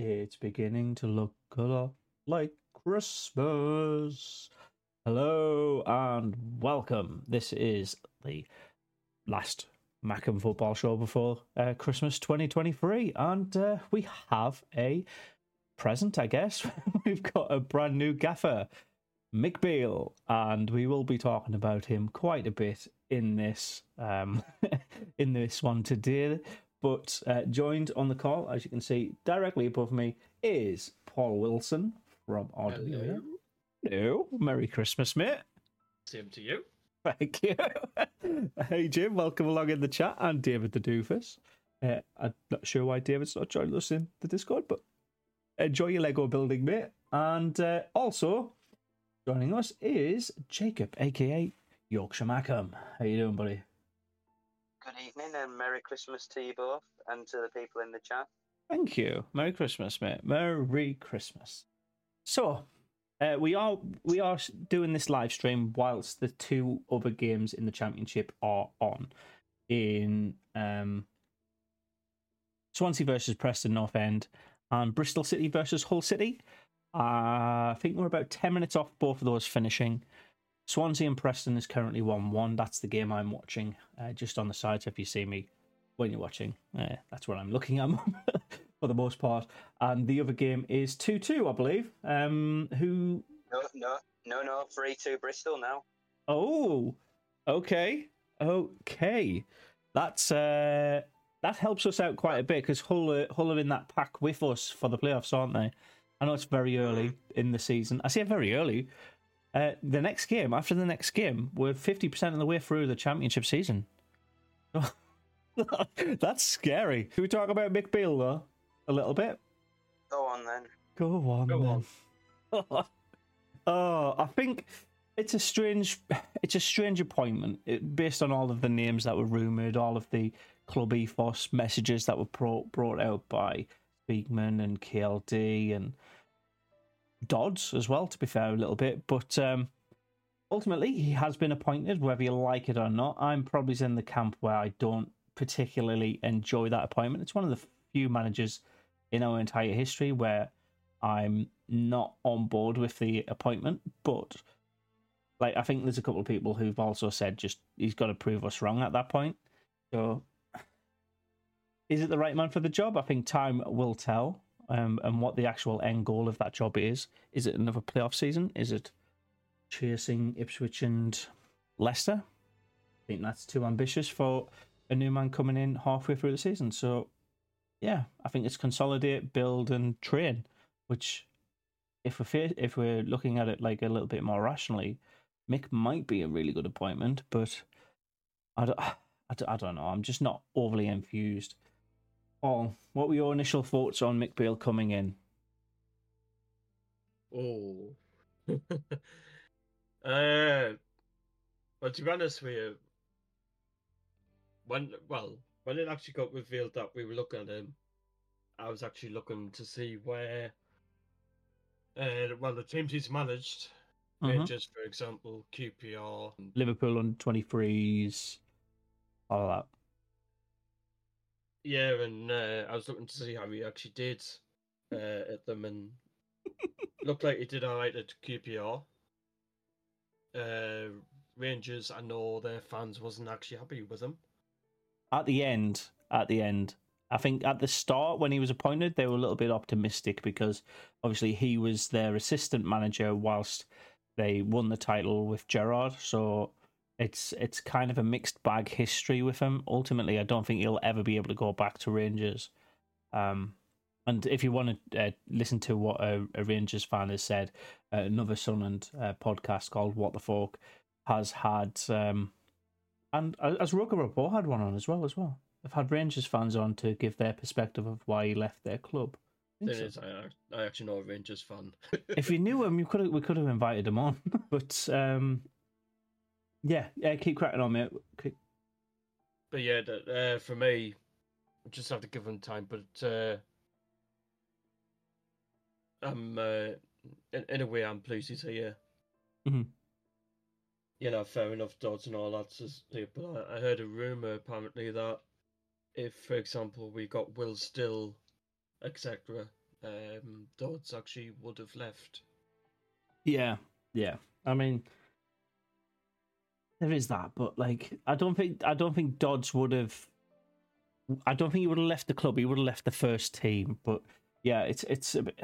It's beginning to look a lot like Christmas. Hello and welcome. This is the last Mackham Football Show before Christmas 2023, and we have a present, I guess. We've got a brand new gaffer, Mick Beale, and we will be talking about him quite a bit in this one today. But joined on the call, as you can see directly above me, is Paul Wilson from Audio. Hello. Hello. Merry Christmas, mate. Same to you. Thank you. Hey, Jim. Welcome along in the chat. And David the Doofus. I'm not sure why David's not joined us in the Discord, but enjoy your Lego building, mate. And also joining us is Jacob, a.k.a. Yorkshire Mackham. How you doing, buddy? Good evening and Merry Christmas to you both and to the people in the chat. Thank you. Merry Christmas, mate. Merry Christmas. So, we are doing this live stream whilst the two other games in the Championship are on. In Swansea versus Preston North End and Bristol City versus Hull City. I think we're about 10 minutes off both of those finishing. Swansea and Preston is currently 1-1. That's the game I'm watching just on the side. So if you see me when you're watching, that's what I'm looking at for the most part. And the other game is 2-2, I believe. No, 3-2 Bristol now. Oh, okay. That's that helps us out quite a bit because Hull are in that pack with us for the playoffs, aren't they? I know it's very early in the season. I say very early. The next game, after the next game, we're 50% of the way through the Championship season. That's scary. Can we talk about Mick Beale, though, a little bit? Go on then. Oh, I think it's a strange appointment, based on all of the names that were rumoured, all of the club ethos messages that were brought out by Speakman and KLD and Dodds as well, to be fair, a little bit, but ultimately he has been appointed, whether you like it or not. I'm probably in the camp where I don't particularly enjoy that appointment. It's one of the few managers in our entire history where I'm not on board with the appointment, but like I think there's a couple of people who've also said just he's got to prove us wrong at that point. So is it the right man for the job? I think time will tell. And what the actual end goal of that job is. Is it another playoff season? Is it chasing Ipswich and Leicester? I think that's too ambitious for a new man coming in halfway through the season. So, yeah, I think it's consolidate, build and train, which if we're looking at it like a little bit more rationally, Mick might be a really good appointment, but I don't know. I'm just not overly enthused. Paul, what were your initial thoughts on Mick Beale coming in? Oh, well, to be honest with you, when it actually got revealed that we were looking at him, I was actually looking to see where, the teams he's managed, Rangers, for example, QPR, Liverpool under 23s, all that. Yeah, and I was looking to see how he actually did at them, and looked like he did all right at QPR. Rangers, I know their fans wasn't actually happy with him. At the end. I think at the start, when he was appointed, they were a little bit optimistic because, obviously, he was their assistant manager whilst they won the title with Gerrard, so It's kind of a mixed bag history with him. Ultimately, I don't think he'll ever be able to go back to Rangers. And if you want to listen to what a Rangers fan has said, another Sunderland podcast called What the Fork has had, and as Roker Report had one on as well. They've had Rangers fans on to give their perspective of why he left their club. I actually know a Rangers fan. If you knew him, we could have invited him on, but. Yeah, keep cracking on, mate. But yeah, for me, just have to give him time. But I'm in a way, I'm pleased he's here. Mm-hmm. You know, fair enough, Dodds and all that. But I heard a rumor apparently that if, for example, we got Will Still, etc., Dodds actually would have left. Yeah. I mean, there is that, but like, I don't think Dodds would have. I don't think he would have left the club. He would have left the first team. But yeah, it's a bit,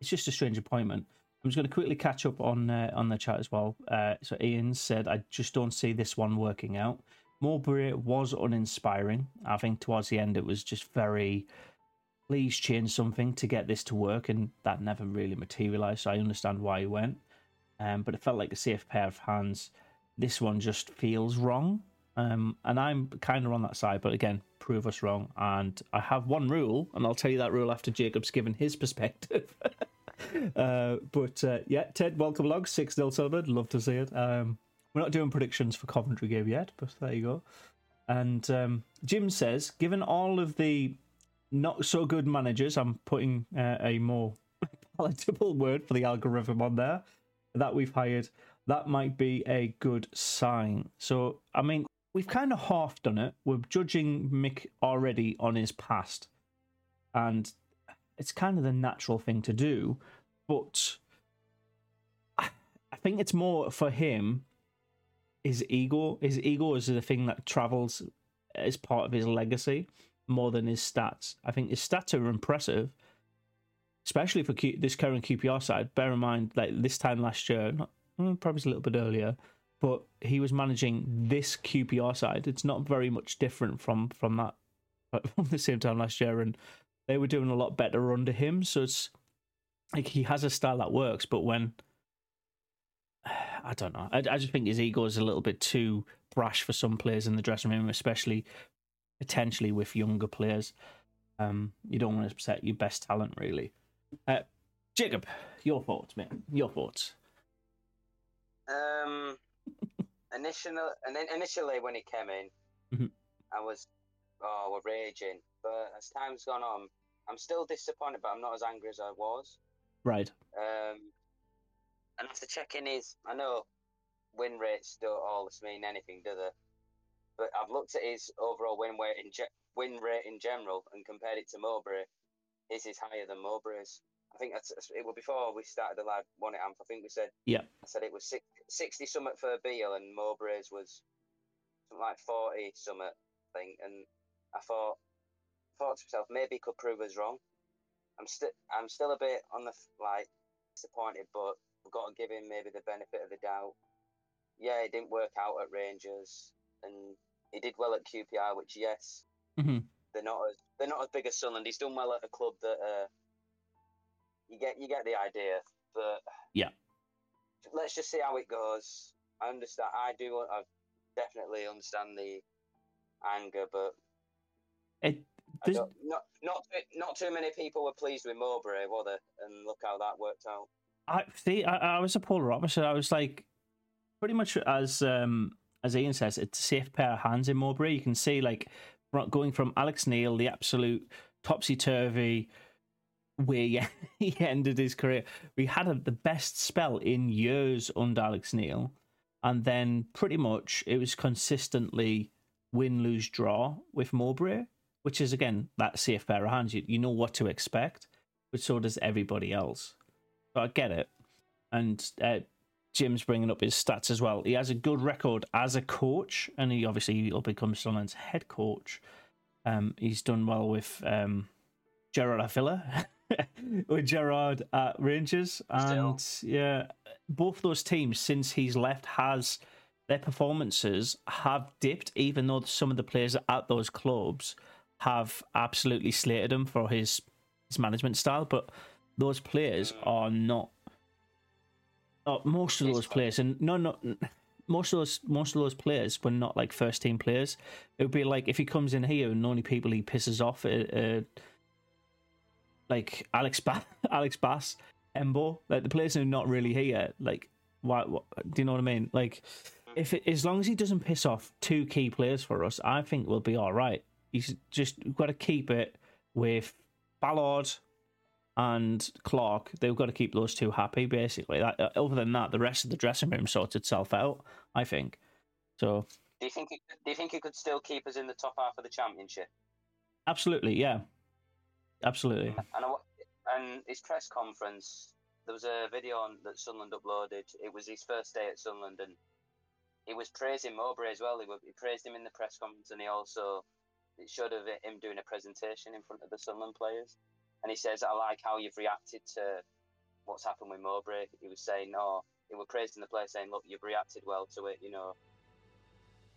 it's just a strange appointment. I'm just going to quickly catch up on the chat as well. So Ian said, I just don't see this one working out. Mowbray was uninspiring. I think towards the end it was just very, please change something to get this to work, and that never really materialised. So I understand why he went, but it felt like a safe pair of hands. This one just feels wrong, and I'm kind of on that side. But again, prove us wrong. And I have one rule, and I'll tell you that rule after Jacob's given his perspective. But yeah, Ted, welcome along. 6-0 Southern, love to see it. We're not doing predictions for Coventry game yet, but there you go. And Jim says, given all of the not so good managers, I'm putting a more palatable word for the algorithm on there, that we've hired, that might be a good sign. So, I mean, we've kind of half done it. We're judging Mick already on his past, and it's kind of the natural thing to do, but I think it's more for him, his ego. His ego is the thing that travels as part of his legacy more than his stats. I think his stats are impressive, especially for this current QPR side. Bear in mind, like this time last year, probably a little bit earlier, but he was managing this QPR side. It's not very much different from that, from the same time last year, and they were doing a lot better under him. So it's like he has a style that works, but when I don't know, I just think his ego is a little bit too brash for some players in the dressing room, especially potentially with younger players. You don't want to upset your best talent, really. Jacob, your thoughts, mate. Your thoughts. Initially when he came in, mm-hmm. I was we're raging. But as time's gone on, I'm still disappointed, but I'm not as angry as I was. Right. And after checking his, I know win rates don't always mean anything, do they? But I've looked at his overall win rate in general and compared it to Mowbray. His is higher than Mowbray's. I think that's it. Was before we started the live one at Amp. I think we said, yeah. I said it was 60 summit for Beale and Mowbray's was something like 40 summit thing. And I thought to myself, maybe he could prove us wrong. I'm still a bit on the disappointed, but we've got to give him maybe the benefit of the doubt. Yeah, it didn't work out at Rangers, and he did well at QPR, which yes, mm-hmm. they're not as big as Sunderland. He's done well at a club that you get the idea. But yeah, let's just see how it goes. I understand. I definitely understand the anger, but not too many people were pleased with Mowbray, were they? And look how that worked out. I was a polar opposite. I was like, pretty much as Ian says, it's a safe pair of hands in Mowbray. You can see like going from Alex Neil, the absolute topsy-turvy where he ended his career. We had the best spell in years under Alex Neil, and then pretty much it was consistently win, lose, draw with Mowbray, which is again that safe pair of hands. You know what to expect, but so does everybody else. But I get it. And Jim's bringing up his stats as well. He has a good record as a coach, and he obviously will become Sunderland's head coach. He's done well with Gerrard at Villa, with Gerrard at Rangers, and yeah, both those teams since he's left has their performances have dipped, even though some of the players at those clubs have absolutely slated him for his management style, but. Those players are not. Most of those players, and most of those players were not like first team players. It would be like if he comes in here and the only people he pisses off, like Alex Bass, Embo, like the players who are not really here. Like, why? What, do you know what I mean? Like, as long as he doesn't piss off two key players for us, I think we'll be all right. He's just got to keep it with Ballard. And Clark, they've got to keep those two happy, basically. Other than that, the rest of the dressing room sorts itself out, I think. So, do you think he could still keep us in the top half of the championship? Absolutely, yeah, absolutely. And I, And his press conference, there was a video on that Sunderland uploaded. It was his first day at Sunderland, and he was praising Mowbray as well. He praised him in the press conference, and he also showed of him doing a presentation in front of the Sunderland players. And he says, "I like how you've reacted to what's happened with Mowbray." He was saying, "No," he was praising the player, saying, "Look, you've reacted well to it." You know,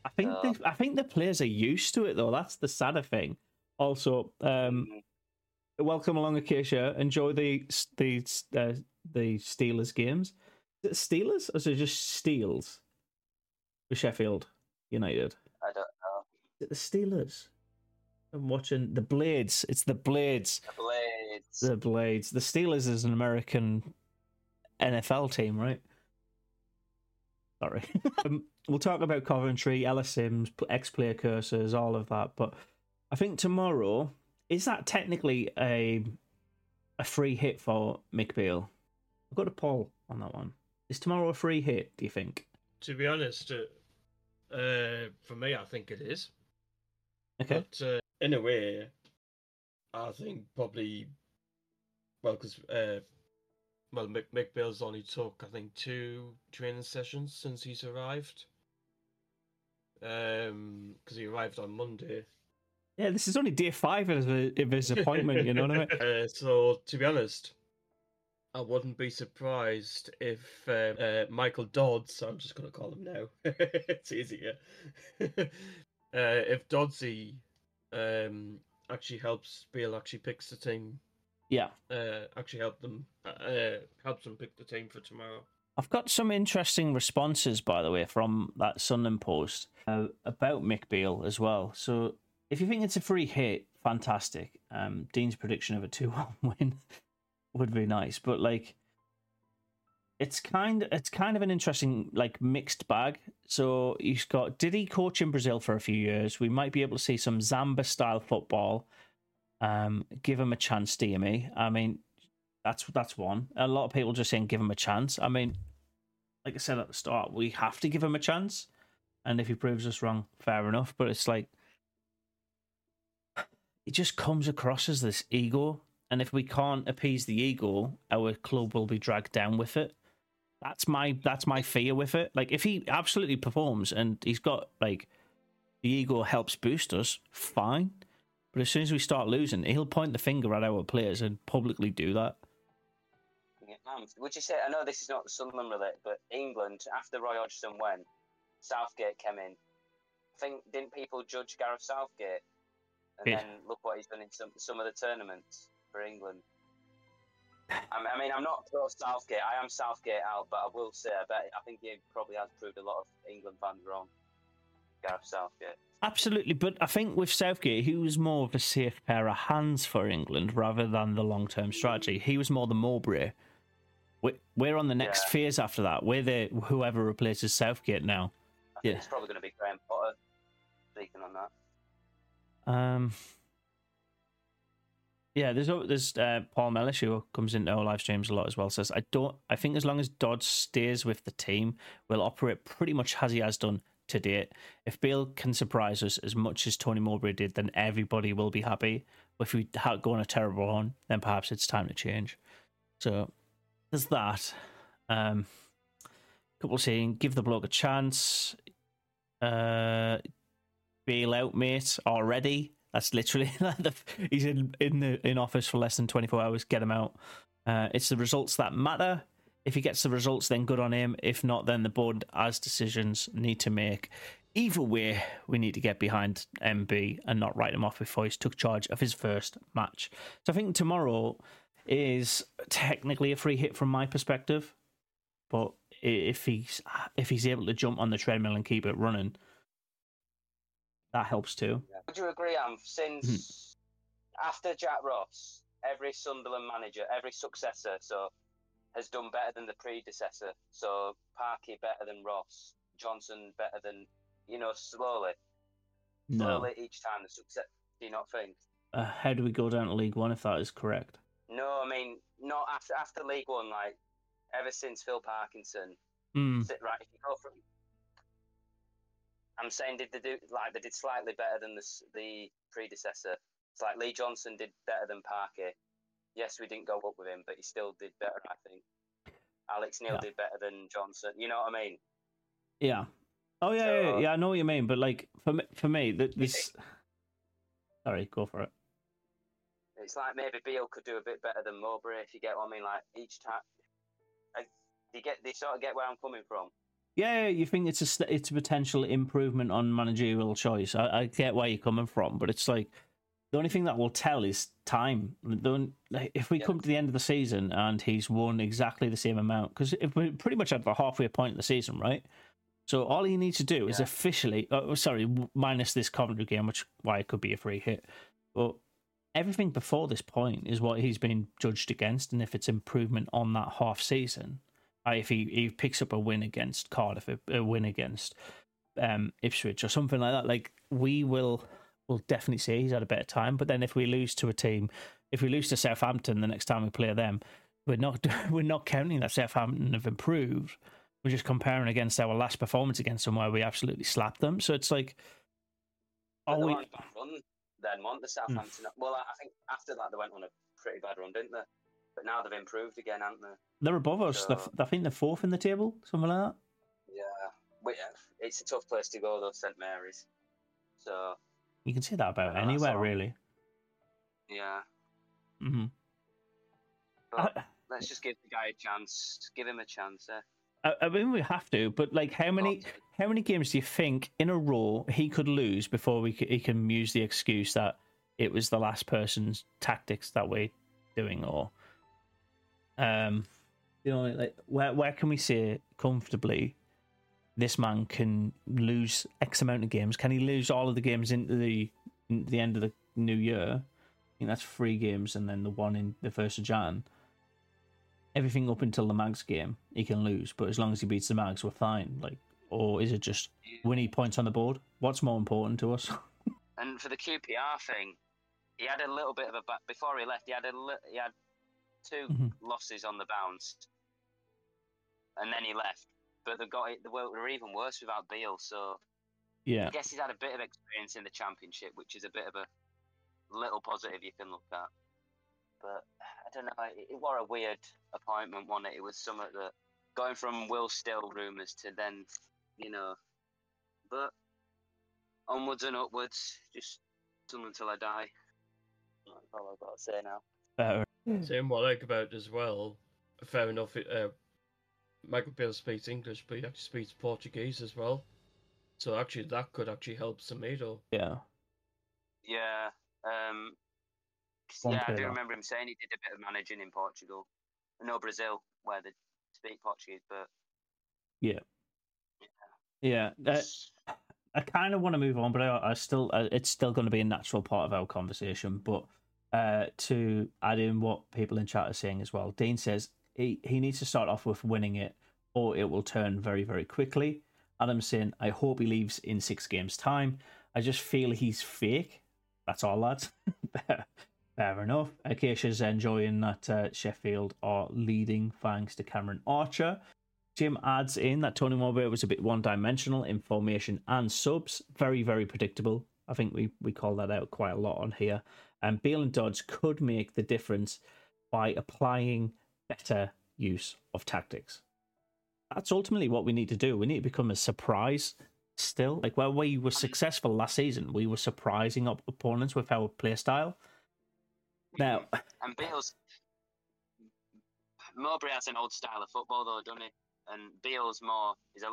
I think the players are used to it though. That's the sadder thing. Also, welcome along, Acacia. Enjoy the Steelers games. Is it Steelers or is it just Steels? For Sheffield United. I don't know. Is it the Steelers? I'm watching the Blades. It's the Blades. The Blades. The Blades. The Steelers is an American NFL team, right? Sorry. We'll talk about Coventry, Ella Sims, ex-player curses, all of that. But I think tomorrow, is that technically a free hit for Mick Beale? I've got a poll on that one. Is tomorrow a free hit, do you think? To be honest, for me, I think it is. Okay. But in a way, I think probably, well, because Mick Beale's only took, I think, 2 training sessions since he's arrived. Because he arrived on Monday. Yeah, this is only day 5 of his appointment, you know what I mean? So, to be honest, I wouldn't be surprised if Michael Dodds, I'm just going to call him now, it's easier, if Doddsy actually helps Beale, actually picks the team. Yeah. Helps them pick the team for tomorrow. I've got some interesting responses, by the way, from that Sunderland post about Mick Beale as well. So if you think it's a free hit, fantastic. Dean's prediction of a 2-1 win would be nice, but like it's kind of an interesting like mixed bag. So he's got, did he coach in Brazil for a few years? We might be able to see some Zamba style football. Give him a chance, DME. I mean, that's one. A lot of people just saying give him a chance. I mean, like I said at the start, we have to give him a chance, and if he proves us wrong, fair enough. But it's like it just comes across as this ego. And if we can't appease the ego, our club will be dragged down with it. That's my fear with it. Like, if he absolutely performs and he's got, like, the ego helps boost us, fine. But as soon as we start losing, he'll point the finger at our players and publicly do that. Would you say, I know this is not Sunderland related, but England, after Roy Hodgson went, Southgate came in. I think, didn't people judge Gareth Southgate? And then look what he's done in some of the tournaments for England. I mean, I'm not pro Southgate. I am Southgate out, but I will say, I think he probably has proved a lot of England fans wrong. Gareth Southgate. Absolutely, but I think with Southgate, he was more of a safe pair of hands for England rather than the long-term strategy. He was more the Mowbray. We're on the next phase after that. We're the whoever replaces Southgate now. I think it's probably going to be Graham Potter speaking on that. Yeah, there's Paul Mellish, who comes into our live streams a lot as well, says I think as long as Dodds stays with the team, we'll operate pretty much as he has done to date. If Beale can surprise us as much as Tony Mowbray did, then everybody will be happy. But if we go on a terrible run, then perhaps it's time to change. So there's that. Couple saying give the bloke a chance. Beale out, mate, already. That's literally he's in office for less than 24 hours. Get him out. It's the results that matter. If he gets the results, then good on him. If not, then the board has decisions need to make. Either way, we need to get behind MB and not write him off before he's took charge of his first match. So I think tomorrow is technically a free hit from my perspective, but if he's able to jump on the treadmill and keep it running, that helps too. Would you agree, Am, since after Jack Ross, every Sunderland manager, every successor, so has done better than the predecessor. So Parky better than Ross, Johnson better than, you know, slowly each time the success. Do you not think? How do we go down to League One if that is correct? No, I mean not after League One. Like ever since Phil Parkinson, right? If you go from, I'm saying they did slightly better than the predecessor. It's like Lee Johnson did better than Parker. yes, we didn't go up with him, but he still did better, I think. Alex Neil did better than Johnson. You know what I mean? Yeah. Oh, yeah, so, yeah, I know what you mean. But, like, for me this... Sorry, go for it. It's like maybe Beale could do a bit better than Mowbray, if you get what I mean. Like, each time... They sort of get where I'm coming from. Yeah, you think it's a potential improvement on managerial choice. I get where you're coming from, but it's like... The only thing that will tell is time. If we come to the end of the season and he's won exactly the same amount, because we're pretty much at the halfway point of the season, right? So all you need to do is officially, minus this Coventry game, which why it could be a free hit, but everything before this point is what he's been judged against, and if it's improvement on that half season, if he picks up a win against Cardiff, a win against Ipswich or something like that, like we will... We'll definitely see he's had a better time. But then if we lose to a team, if we lose to Southampton the next time we play them, we're not counting that Southampton have improved. We're just comparing against our last performance against somewhere we absolutely slapped them. So it's like, they had a bad run then, weren't they, Southampton? Well, I think after that they went on a pretty bad run, didn't they? But now they've improved again, haven't they? They're above us. So... I think they're fourth in the table, something like that. Yeah, it's a tough place to go though, St Mary's. So. You can say that about anywhere, really. Yeah. Mm-hmm. But let's just give the guy a chance. Give him a chance, eh? I mean, we have to, but like, how many games do you think in a row he could lose before he can use the excuse that it was the last person's tactics that we're doing, or you know, like where can we say comfortably? This man can lose X amount of games. Can he lose all of the games into the end of the new year? I think that's 3 games, and then the one in the 1st of Jan. Everything up until the Mags game, he can lose. But as long as he beats the Mags, we're fine. Like, or is it just winning points on the board? What's more important to us? And for the QPR thing, he had a little bit of a back before he left. He had 2 losses on the bounce, and then he left. But they're even worse without Beale, so yeah. I guess he's had a bit of experience in the Championship, which is a bit of a little positive you can look at. But I don't know, it was a weird appointment, wasn't it? It was something that going from Will Still rumours to then, you know, but onwards and upwards, just done until I die. That's all I've got to say now. Saying what I like about as well, fair enough. Michael Beale speaks English, but he actually speaks Portuguese as well. So actually, that could actually help Semedo. Yeah. Yeah. I do remember him saying he did a bit of managing in Portugal. No, Brazil, where they speak Portuguese, but... Yeah. Yeah. I kind of want to move on, but I still it's still going to be a natural part of our conversation. But to add in what people in chat are saying as well, Dean says... He needs to start off with winning it, or it will turn very, very quickly. Adam's saying, I hope he leaves in 6 games' time. I just feel he's fake. That's all, lads. Fair enough. Acacia's enjoying that Sheffield are leading thanks to Cameron Archer. Jim adds in that Tony Mowbray was a bit one-dimensional in formation and subs. Very, very predictable. I think we call that out quite a lot on here. And Beale and Dodds could make the difference by applying... better use of tactics. That's ultimately what we need to do. We need to become a surprise still. Like, where we were successful last season, we were surprising opponents with our play style. Now... And Mowbray has an old style of football, though, doesn't he? And Beale's is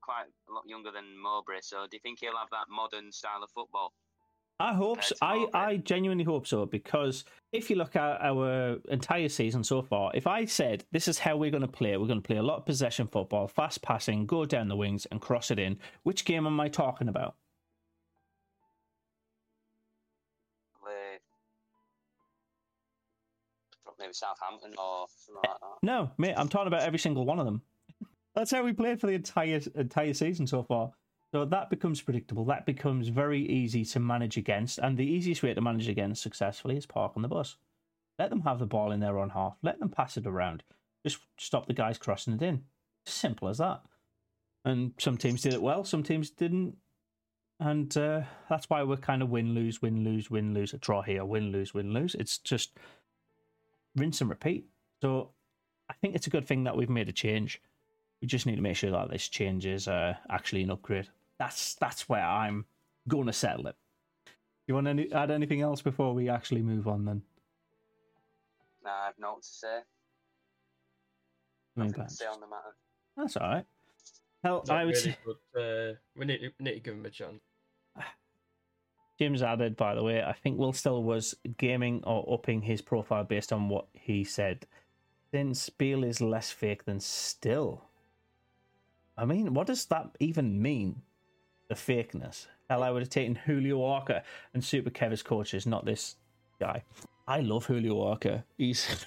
quite a lot younger than Mowbray, so do you think he'll have that modern style of football? I hope so. I genuinely hope so, because if you look at our entire season so far, if I said this is how we're going to play a lot of possession football, fast passing, go down the wings and cross it in, which game am I talking about? Maybe Southampton or something like that. No, mate, I'm talking about every single one of them. That's how we played for the entire season so far. So that becomes predictable. That becomes very easy to manage against. And the easiest way to manage against successfully is park on the bus. Let them have the ball in their own half. Let them pass it around. Just stop the guys crossing it in. Simple as that. And some teams did it well. Some teams didn't. And that's why we're kind of win-lose, win-lose, win-lose, a draw here, win-lose, win-lose. It's just rinse and repeat. So I think it's a good thing that we've made a change. We just need to make sure that this change is actually an upgrade. That's where I'm going to settle it. You want to add anything else before we actually move on then? Nah, I've nothing to say. Nothing to say on the matter. That's all right. Hell, I would really, but, we need to give him a chance. Jim's added, by the way, I think Will Still was gaming or upping his profile based on what he said. Since Beale is less fake than Still. I mean, what does that even mean? The fakeness. Hell, I would have taken Julio Walker and Super Kev as coaches, not this guy. I love Julio Walker. He's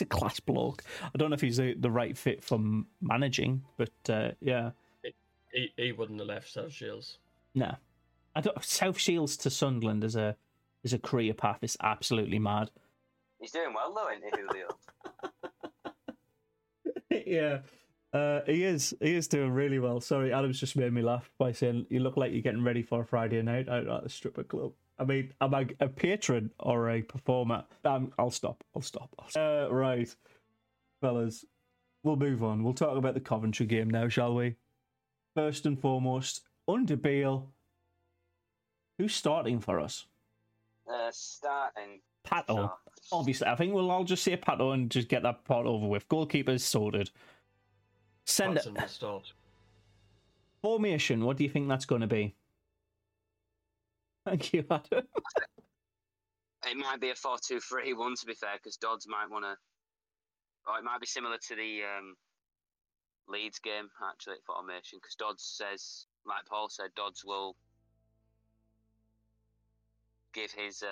a class bloke. I don't know if he's the right fit for managing, but yeah. He wouldn't have left South Shields. No. South Shields to Sunderland is a career path. It's absolutely mad. He's doing well though, isn't he, Julio? Yeah. He is doing really well. Sorry, Adam's just made me laugh by saying you look like you're getting ready for a Friday night out at the stripper club. I mean, am I a patron or a performer? I'll stop. Right, fellas, we'll move on. We'll talk about the Coventry game now, shall we? First and foremost, under Beale, who's starting for us? Starting Pato. No. Obviously, I think we'll all just say Pato and just get that part over with. Goalkeeper's sorted. Send it. Formation, what do you think that's going to be? Thank you, Adam. It might be a 4-2-3-1, to be fair, because Dodds might want to... Or it might be similar to the Leeds game, actually, at formation, because Dodds says, like Paul said, Dodds will give his...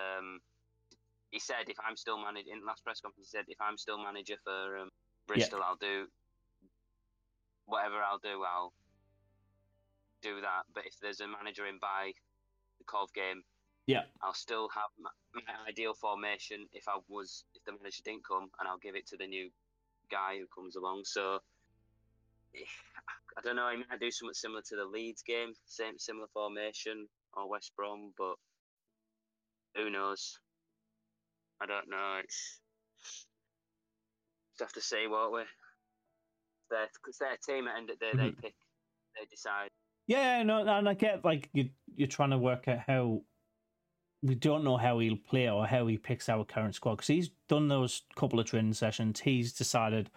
he said, if I'm still manager... In the last press conference, he said, if I'm still manager for Bristol, yeah. I'll do... Whatever I'll do that. But if there's a manager in by the Cov game, yeah, I'll still have my ideal formation if the manager didn't come, and I'll give it to the new guy who comes along. So I don't know. He might do something similar to the Leeds game, similar formation, or West Brom, but who knows? I don't know. It's just have to see, won't we? Because their team at the end of the day, mm-hmm. They decide. Yeah, no, and I get like you're trying to work out how we don't know how he'll play or how he picks our current squad, because he's done those couple of training sessions. He's decided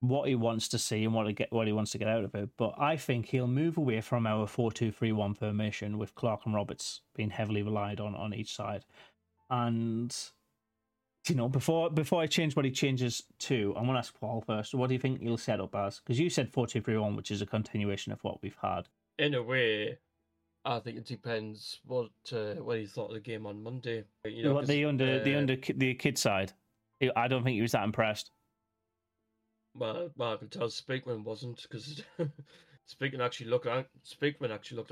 what he wants to see and what he wants to get out of it. But I think he'll move away from our 4-2-3-1 formation with Clark and Roberts being heavily relied on each side, and. You know, before I change what he changes to, I'm going to ask Paul first. What do you think he'll set up as? Because you said 4-2-3-1, which is a continuation of what we've had. In a way, I think it depends what he thought of the game on Monday. You know, what, the kid side? I don't think he was that impressed. Well, I can tell Speakman wasn't, because Speakman actually looked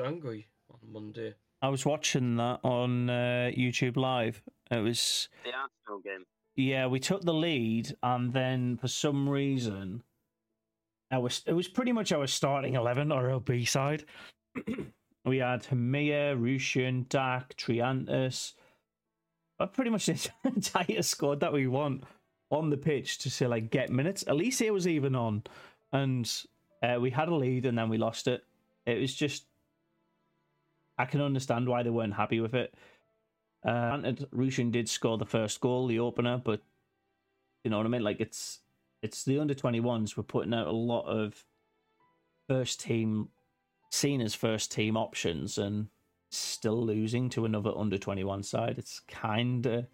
angry on Monday. I was watching that on YouTube Live. It was the Arsenal game. Yeah, we took the lead, and then for some reason, it was pretty much our starting 11 or our B side. We had Hamia, Rusyn, Dak, Triantis. Pretty much the entire squad that we want on the pitch to say like get minutes. Elise was even on, and we had a lead, and then we lost it. It was just. I can understand why they weren't happy with it. Granted, Rusyn did score the first goal, the opener, but you know what I mean? Like, it's the under-21s were putting out a lot of seen as first team options and still losing to another under-21 side. It's kind of...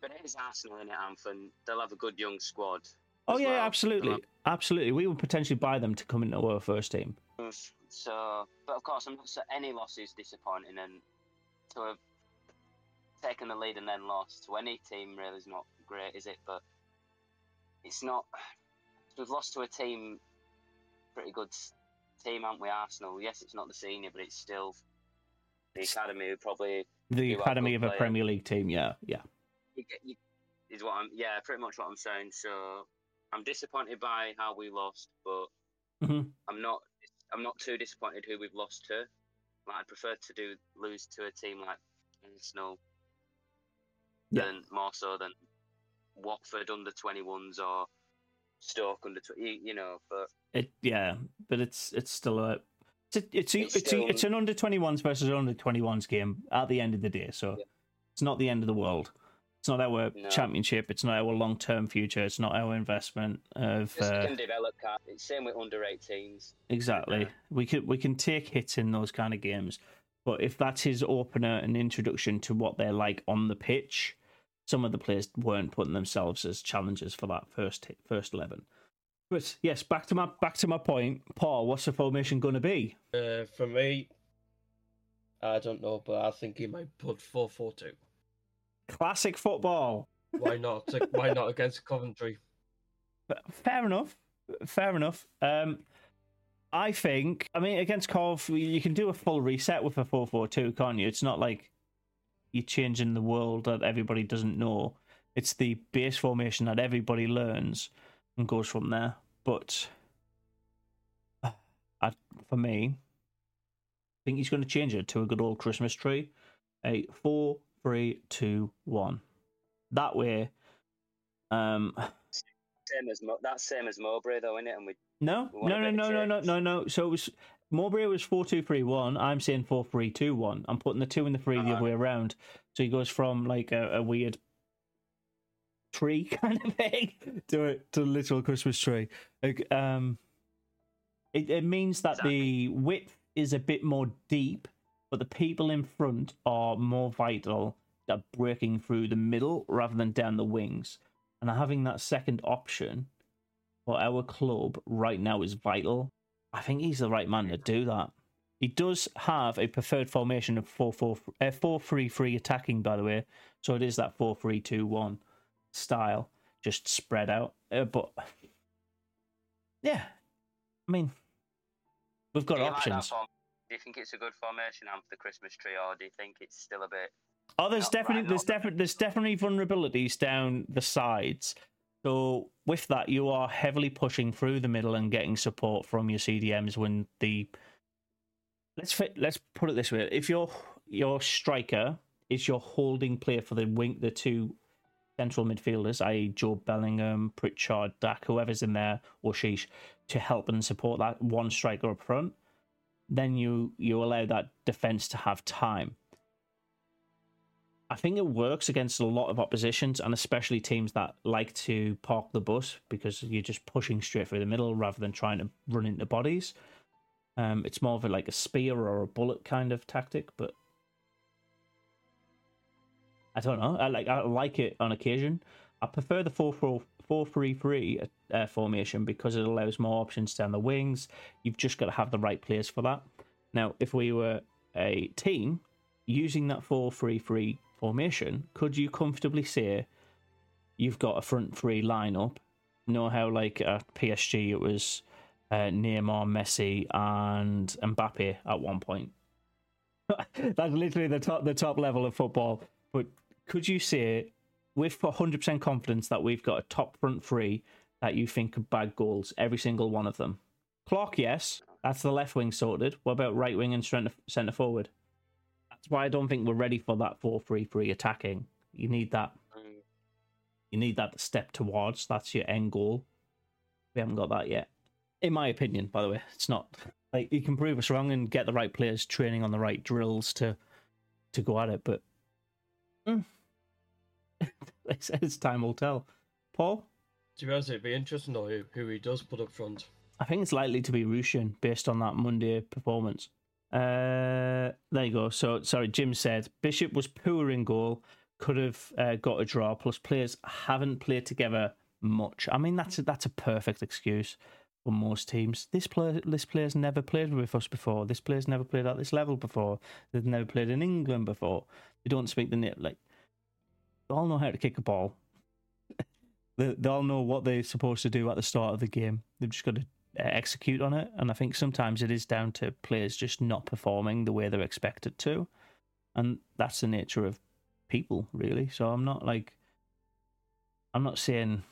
But it is Arsenal, isn't it, Anthony? They'll have a good young squad. Oh, yeah, well. Absolutely. Absolutely. We would potentially buy them to come into our first team. So, but of course, I'm not saying any loss is disappointing, and to have taken the lead and then lost to any team really is not great, is it? But it's not. We've lost to a team, pretty good team, haven't we? Arsenal. Yes, it's not the senior, but it's still the academy. Probably the academy of a Premier League team. Yeah, yeah. Is what I'm. Yeah, pretty much what I'm saying. So I'm disappointed by how we lost, but mm-hmm. I'm not too disappointed who we've lost to. Like, I'd prefer to lose to a team like Arsenal, yeah. More so than Watford under-21s or Stoke under-20, you know. But it's still a it's an under-21s versus an under-21s game at the end of the day. So it's not the end of the world. It's not our championship. It's not our long-term future. It's not our investment of. Just can develop. It's same with under-18s. Exactly. We can take hits in those kind of games, but if that's his opener and introduction to what they're like on the pitch, some of the players weren't putting themselves as challengers for that first 11. But yes, back to my point, Paul. What's the formation going to be? For me, I don't know, but I think he might put 4-4-2. Classic football. Why not? Why not against Coventry? Fair enough. I think, I mean, against Cov, you can do a full reset with a 4-4-2, can't you? It's not like you're changing the world that everybody doesn't know. It's the base formation that everybody learns and goes from there. But I think he's going to change it to a good old Christmas tree. A 4-3-2-1. That way, same as Mowbray, though, isn't it? And no. So it was Mowbray was 4-2-3-1. I'm saying 4-3-2-1. I'm putting the 2 and the 3 the other way around. So he goes from like a weird tree kind of thing to a literal Christmas tree. Like, it means that the width is a bit more deep, but the people in front are more vital at breaking through the middle rather than down the wings. And having that second option for our club right now is vital. I think he's the right man to do that. He does have a preferred formation of 4-3-3 attacking, by the way. So it is that 4-3-2-1 style, just spread out. But, yeah, I mean, we've got options. Do you think it's a good formation for the Christmas tree, or do you think it's still a bit? Oh, there's definitely vulnerabilities down the sides. So with that, you are heavily pushing through the middle and getting support from your CDMs when the let's put it this way: if your striker is your holding player for the two central midfielders, i.e. Joe Bellingham, Pritchard, Dak, whoever's in there, or Sheesh, to help and support that one striker up front, then you allow that defence to have time. I think it works against a lot of oppositions, and especially teams that like to park the bus, because you're just pushing straight through the middle rather than trying to run into bodies. It's more of like a spear or a bullet kind of tactic, but I don't know. I like it on occasion. I prefer the 4-3-3 formation because it allows more options down the wings. You've just got to have the right players for that. Now, if we were a team using that 4-3-3 formation, could you comfortably say you've got a front three lineup? You know how, like at PSG, it was Neymar, Messi, and Mbappe at one point. That's literally the top level of football. But could you say, with 100% confidence, that we've got a top front three that you think could bag goals, every single one of them? Clark, yes. That's the left wing sorted. What about right wing and centre forward? That's why I don't think we're ready for that 4-3-3 attacking. You need that. You need that step towards. That's your end goal. We haven't got that yet, in my opinion. By the way, it's not like you can prove us wrong and get the right players training on the right drills to go at it, but. It's time will tell. Paul? To be honest, it'd be interesting to know who he does put up front. I think it's likely to be Rusyn based on that Monday performance. There you go. So, sorry, Jim said Bishop was poor in goal, could have got a draw, plus players haven't played together much. I mean, that's a perfect excuse for most teams. This player's never played with us before. This player's never played at this level before. They've never played in England before. They don't speak the native language. They all know how to kick a ball. They all know what they're supposed to do at the start of the game. They've just got to execute on it. And I think sometimes it is down to players just not performing the way they're expected to. And that's the nature of people, really. So I'm not saying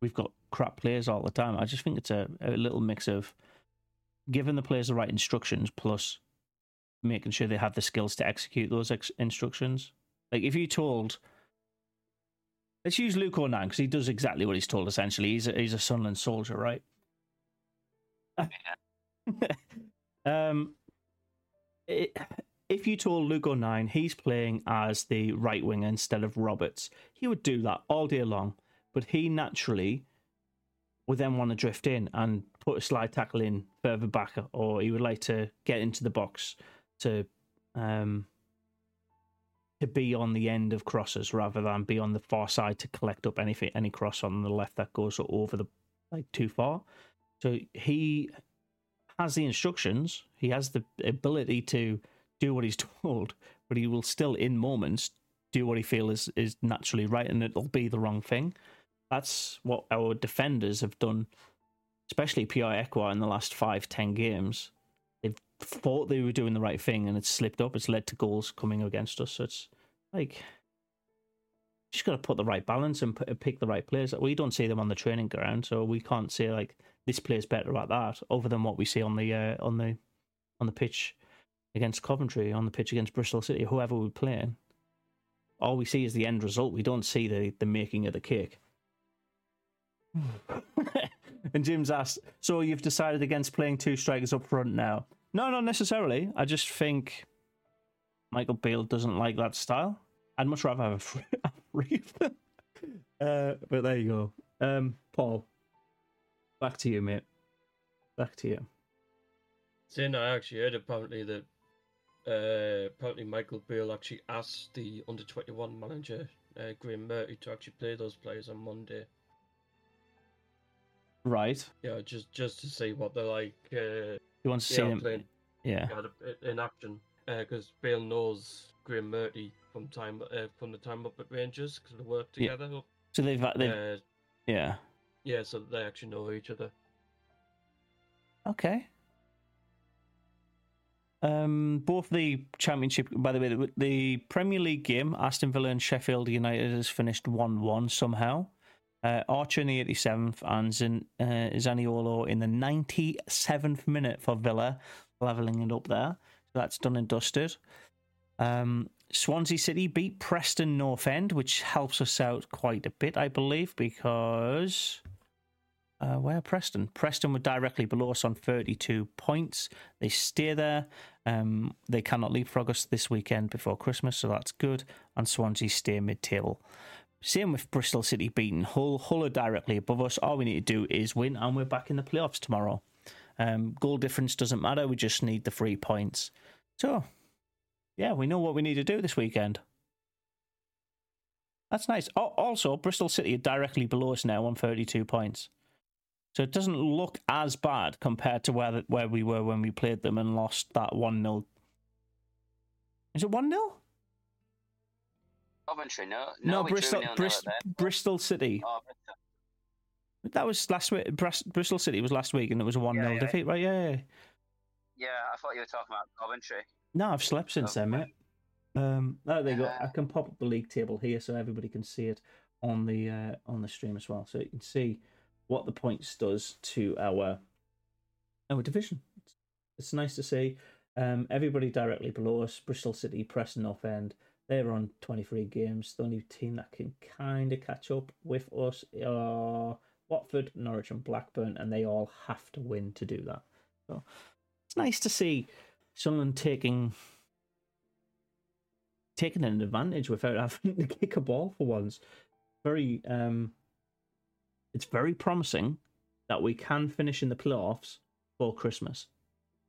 we've got crap players all the time. I just think it's a little mix of giving the players the right instructions plus making sure they have the skills to execute those instructions. Like, if you told Let's use Luke Ornan because he does exactly what he's told, essentially. He's a Sunderland soldier, right? If you told Luke Ornan he's playing as the right winger instead of Roberts, he would do that all day long. But he naturally would then want to drift in and put a slide tackle in further back, or he would like to get into the box to be on the end of crosses rather than be on the far side to collect up any cross on the left that goes over the too far. So he has the instructions, he has the ability to do what he's told, but he will still, in moments, do what he feels is naturally right, and it'll be the wrong thing. That's what our defenders have done, especially Pierre Ekwa in the last 5-10 games. They've thought they were doing the right thing, and it's slipped up. It's led to goals coming against us. So it's like, just got to put the right balance and pick the right players. We don't see them on the training ground, so we can't say like this player's better at that, other than what we see on the pitch against Coventry, on the pitch against Bristol City, whoever we're playing. All we see is the end result. We don't see the making of the cake. And Jim's asked, so you've decided against playing two strikers up front now? No, not necessarily. I just think Michael Beale doesn't like that style. I'd much rather have a free. But there you go. Paul, back to you, mate. Back to you. Saying that, I actually heard apparently that Michael Beale actually asked the under-21 manager, Graham Murphy, to actually play those players on Monday. Right. Yeah, just to see what they're like. He wants to see them playing, in action, because Beale knows Graham Murphy from the time up at Rangers, because they work together. Yeah. So so they actually know each other. Okay. Both the championship, by the way, the Premier League game, Aston Villa and Sheffield United has finished 1-1 somehow. Archer in the 87th and Zaniolo in the 97th minute for Villa, levelling it up there. So that's done and dusted. Swansea City beat Preston North End, which helps us out quite a bit, I believe, because... where Preston? Preston were directly below us on 32 points. They stay there. They cannot leapfrog us this weekend before Christmas, so that's good. And Swansea stay mid-table. Same with Bristol City beating Hull. Hull are directly above us. All we need to do is win, and we're back in the playoffs tomorrow. Goal difference doesn't matter. We just need the 3 points. So, yeah, we know what we need to do this weekend. That's nice. Oh, also, Bristol City are directly below us now on 32 points. So it doesn't look as bad compared to where we were when we played them and lost that 1-0. Is it 1-0? Coventry, no. Bristol City. Oh, Bristol. That was last week. Bristol City was last week, and it was a 1-0 defeat, right? Yeah. Yeah, I thought you were talking about Coventry. No, I've slept since then, mate. There you go. I can pop up the league table here so everybody can see it on the stream as well. So you can see what the points does to our division. It's nice to see. Everybody directly below us, Bristol City, Preston North End, they're on 23 games. The only team that can kind of catch up with us are Watford, Norwich and Blackburn, and they all have to win to do that. So it's nice to see someone taking an advantage without having to kick a ball for once. It's very promising that we can finish in the playoffs for Christmas.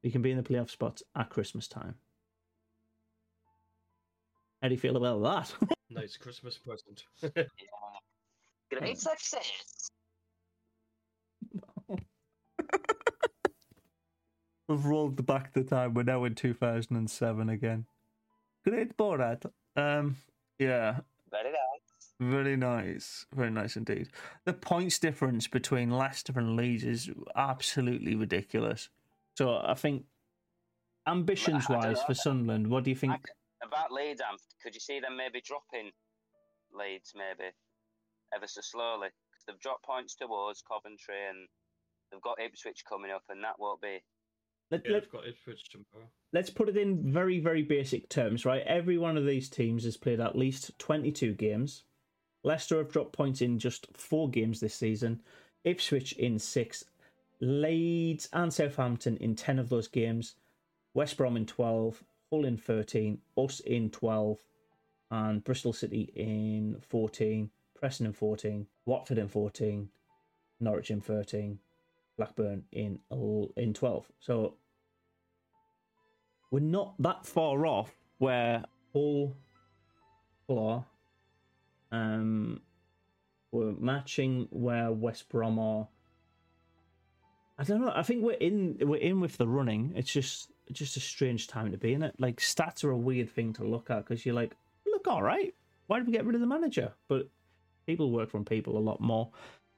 We can be in the playoff spots at Christmas time. How do you feel about that? Nice Christmas present. Yeah. Great success. We've rolled back the time. We're now in 2007 again. Great Borat. Yeah. Very nice. Very nice. Very nice indeed. The points difference between Leicester and Leeds is absolutely ridiculous. So I think ambitions-wise for Sunderland, what do you think? About Leeds, could you see them maybe dropping Leeds maybe ever so slowly? Because they've dropped points towards Coventry and they've got Ipswich coming up, and that won't be... they've got Ipswich tomorrow. Let's put it in very, very basic terms, right? Every one of these teams has played at least 22 games. Leicester have dropped points in just 4 games this season. Ipswich in 6. Leeds and Southampton in 10 of those games. West Brom in 12. Hull in 13. Us in 12. And Bristol City in 14. Preston in 14. Watford in 14. Norwich in 13. Blackburn in 12. So we're not that far off where Hull are. We're matching where West Brom are. I don't know. I think we're in with the running. It's just a strange time to be in it. Like, stats are a weird thing to look at because you're like, look, all right. Why did we get rid of the manager? But people work from people a lot more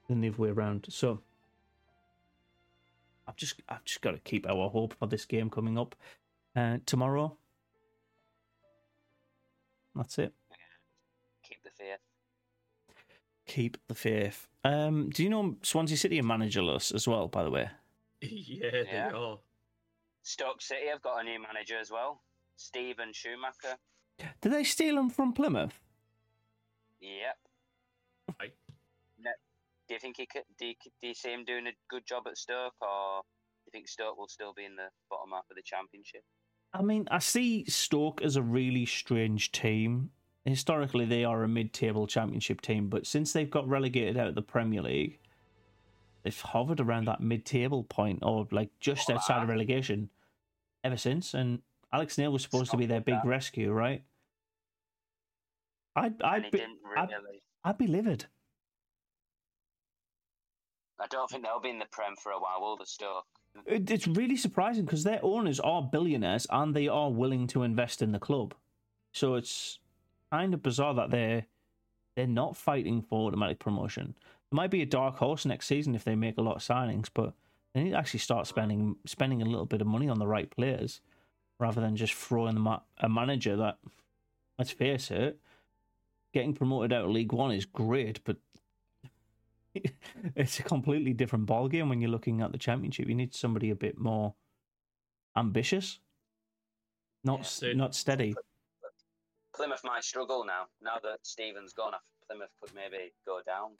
than the other way around. So I've just got to keep our hope for this game coming up tomorrow. That's it. Keep the faith. Do you know Swansea City are managerless as well, by the way? Yeah, they are. Stoke City have got a new manager as well, Steven Schumacher. Did they steal him from Plymouth? Yep. Right. Do you think do you see him doing a good job at Stoke, or do you think Stoke will still be in the bottom half of the Championship? I mean, I see Stoke as a really strange team. Historically, they are a mid-table Championship team, but since they've got relegated out of the Premier League, they've hovered around that mid-table point, or like just outside of relegation, ever since. And Alex Neil was supposed to be their big rescue, right? I'd be livid. I don't think they'll be in the Prem for a while, will they, Stoke? It's really surprising because their owners are billionaires and they are willing to invest in the club. So it's kind of bizarre that they're not fighting for automatic promotion. It might be a dark horse next season if they make a lot of signings, but they need to actually start spending a little bit of money on the right players rather than just throwing them at a manager that, let's face it, getting promoted out of League One is great, but it's a completely different ballgame when you're looking at the Championship. You need somebody a bit more ambitious, not steady. Plymouth might struggle now that Steven's gone. Plymouth could maybe go down.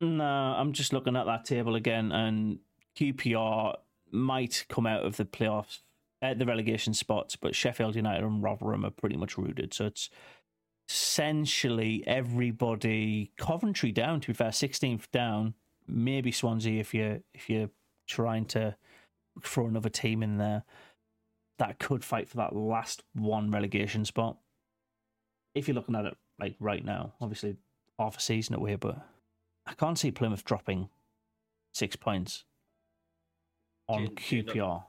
No, I'm just looking at that table again, and QPR might come out of the playoffs at the relegation spots, but Sheffield United and Rotherham are pretty much rooted. So it's essentially everybody, Coventry down, to be fair, 16th down, maybe Swansea if you're trying to throw another team in there that could fight for that last one relegation spot. If you're looking at it like right now, obviously half a season away, but I can't see Plymouth dropping 6 points on QPR.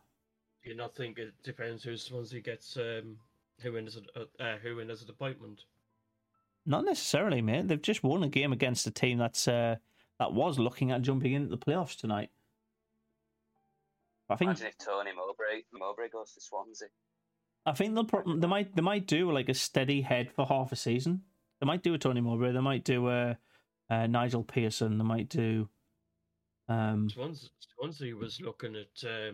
Do you not think it depends who Swansea gets, who wins an appointment? Not necessarily, mate. They've just won a game against a team that was looking at jumping into the playoffs tonight. I think, imagine if Tony Mowbray goes to Swansea. I think they might do like a steady head for half a season. They might do a Tony Mowbray. They might do a Nigel Pearson. They might do. Swansea was looking at a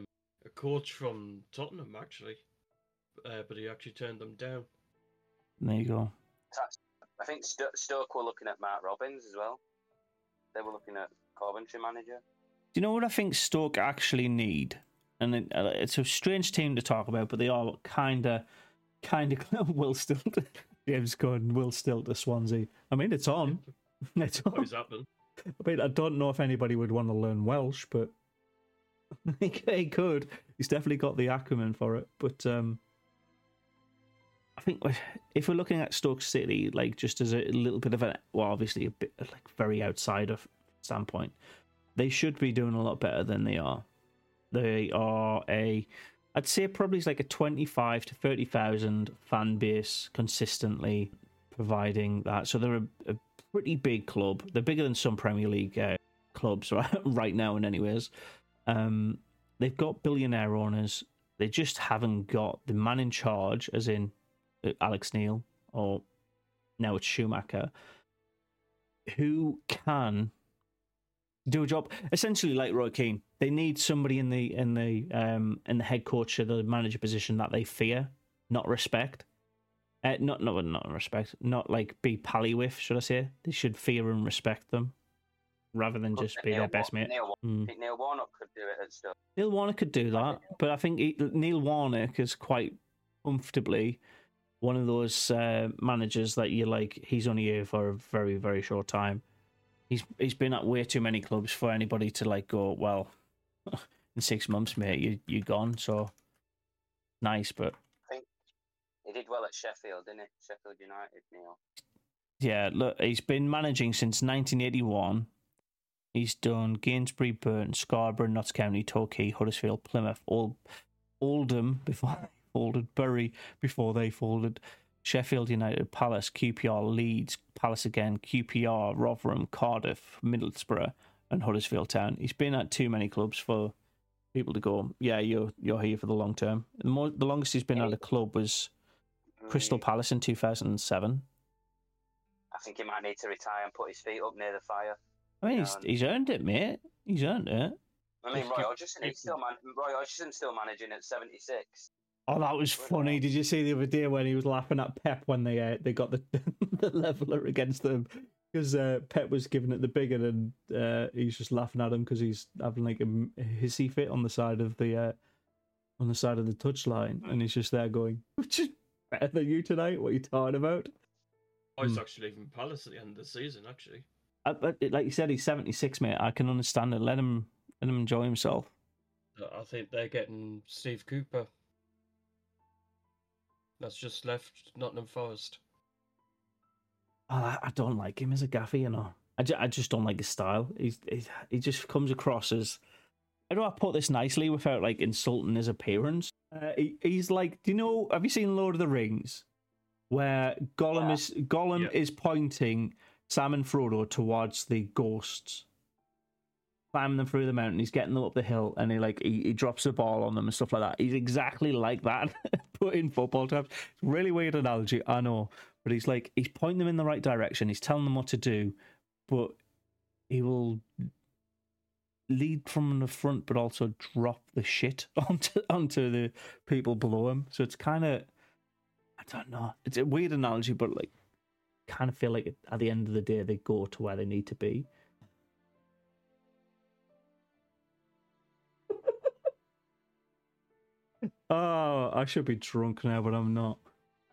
coach from Tottenham actually, but he actually turned them down. There you go. I think Stoke were looking at Mark Robbins as well. They were looking at Coventry manager. Do you know what I think Stoke actually need? And it's a strange team to talk about, but they are kind of Will Still, James Gordon, Will Still to Swansea. I mean, it's on. It's on. What is happening? I mean, I don't know if anybody would want to learn Welsh, but he could. He's definitely got the acumen for it. But I think if we're looking at Stoke City, like just as a little bit of obviously a bit like very outside of standpoint. They should be doing a lot better than they are. They are I'd say probably like a 25 to 30,000 fan base consistently providing that. So they're a pretty big club. They're bigger than some Premier League clubs right now, and anyways, they've got billionaire owners. They just haven't got the man in charge, as in Alex Neil, or now it's Schumacher, who can do a job essentially like Roy Keane. They need somebody in the head coach or the manager position that they fear, not respect. Not respect. Not like be pally with, should I say? They should fear and respect them, rather than just be their best mate. Neil Warnock could do it and stuff. Neil Warnock could do that, but I think Neil Warnock is quite comfortably one of those managers that you like. He's only here for a very, very short time. He's been at way too many clubs for anybody to like go, well, in 6 months, mate, you're gone. So nice, but. He did well at Sheffield, didn't he? Sheffield United, Neil. Yeah, look, he's been managing since 1981. He's done Gainsbury, Burton, Scarborough, Notts County, Torquay, Huddersfield, Plymouth, Oldham before they folded, Bury before they folded, Sheffield United, Palace, QPR, Leeds, Palace again, QPR, Rotherham, Cardiff, Middlesbrough, and Huddersfield Town. He's been at too many clubs for people to go, yeah, you're here for the long term. The longest he's been at a club was Crystal Palace in 2007. I think he might need to retire and put his feet up near the fire. I mean, he's earned it, mate. He's earned it. I mean, Roy Hodgson's still managing at 76. Oh, that was funny. Did you see the other day when he was laughing at Pep when they got the the leveller against them? Because Pep was giving it the big one and he's just laughing at him because he's having like a hissy fit on the side of the touchline, and he's just there going, better than you tonight. What are you talking about? I was actually leaving Palace at the end of the season, actually. But like you said, he's 76, mate. I can understand it. Let him enjoy himself. I think they're getting Steve Cooper. That's just left Nottingham Forest. I don't like him as a gaffer, you know. I just don't like his style. He just comes across as... How do I put this nicely without like insulting his appearance? He's like, do you know? Have you seen Lord of the Rings, where Gollum is pointing Sam and Frodo towards the ghosts, climbing them through the mountain? He's getting them up the hill, and he drops a ball on them and stuff like that. He's exactly like that, but in football terms. It's a really weird analogy, I know, but he's pointing them in the right direction. He's telling them what to do, but he will lead from the front, but also drop the shit onto the people below him. So it's kind of, I don't know, it's a weird analogy, but like, kind of feel like at the end of the day they go to where they need to be. Oh, I should be drunk now, but I'm not.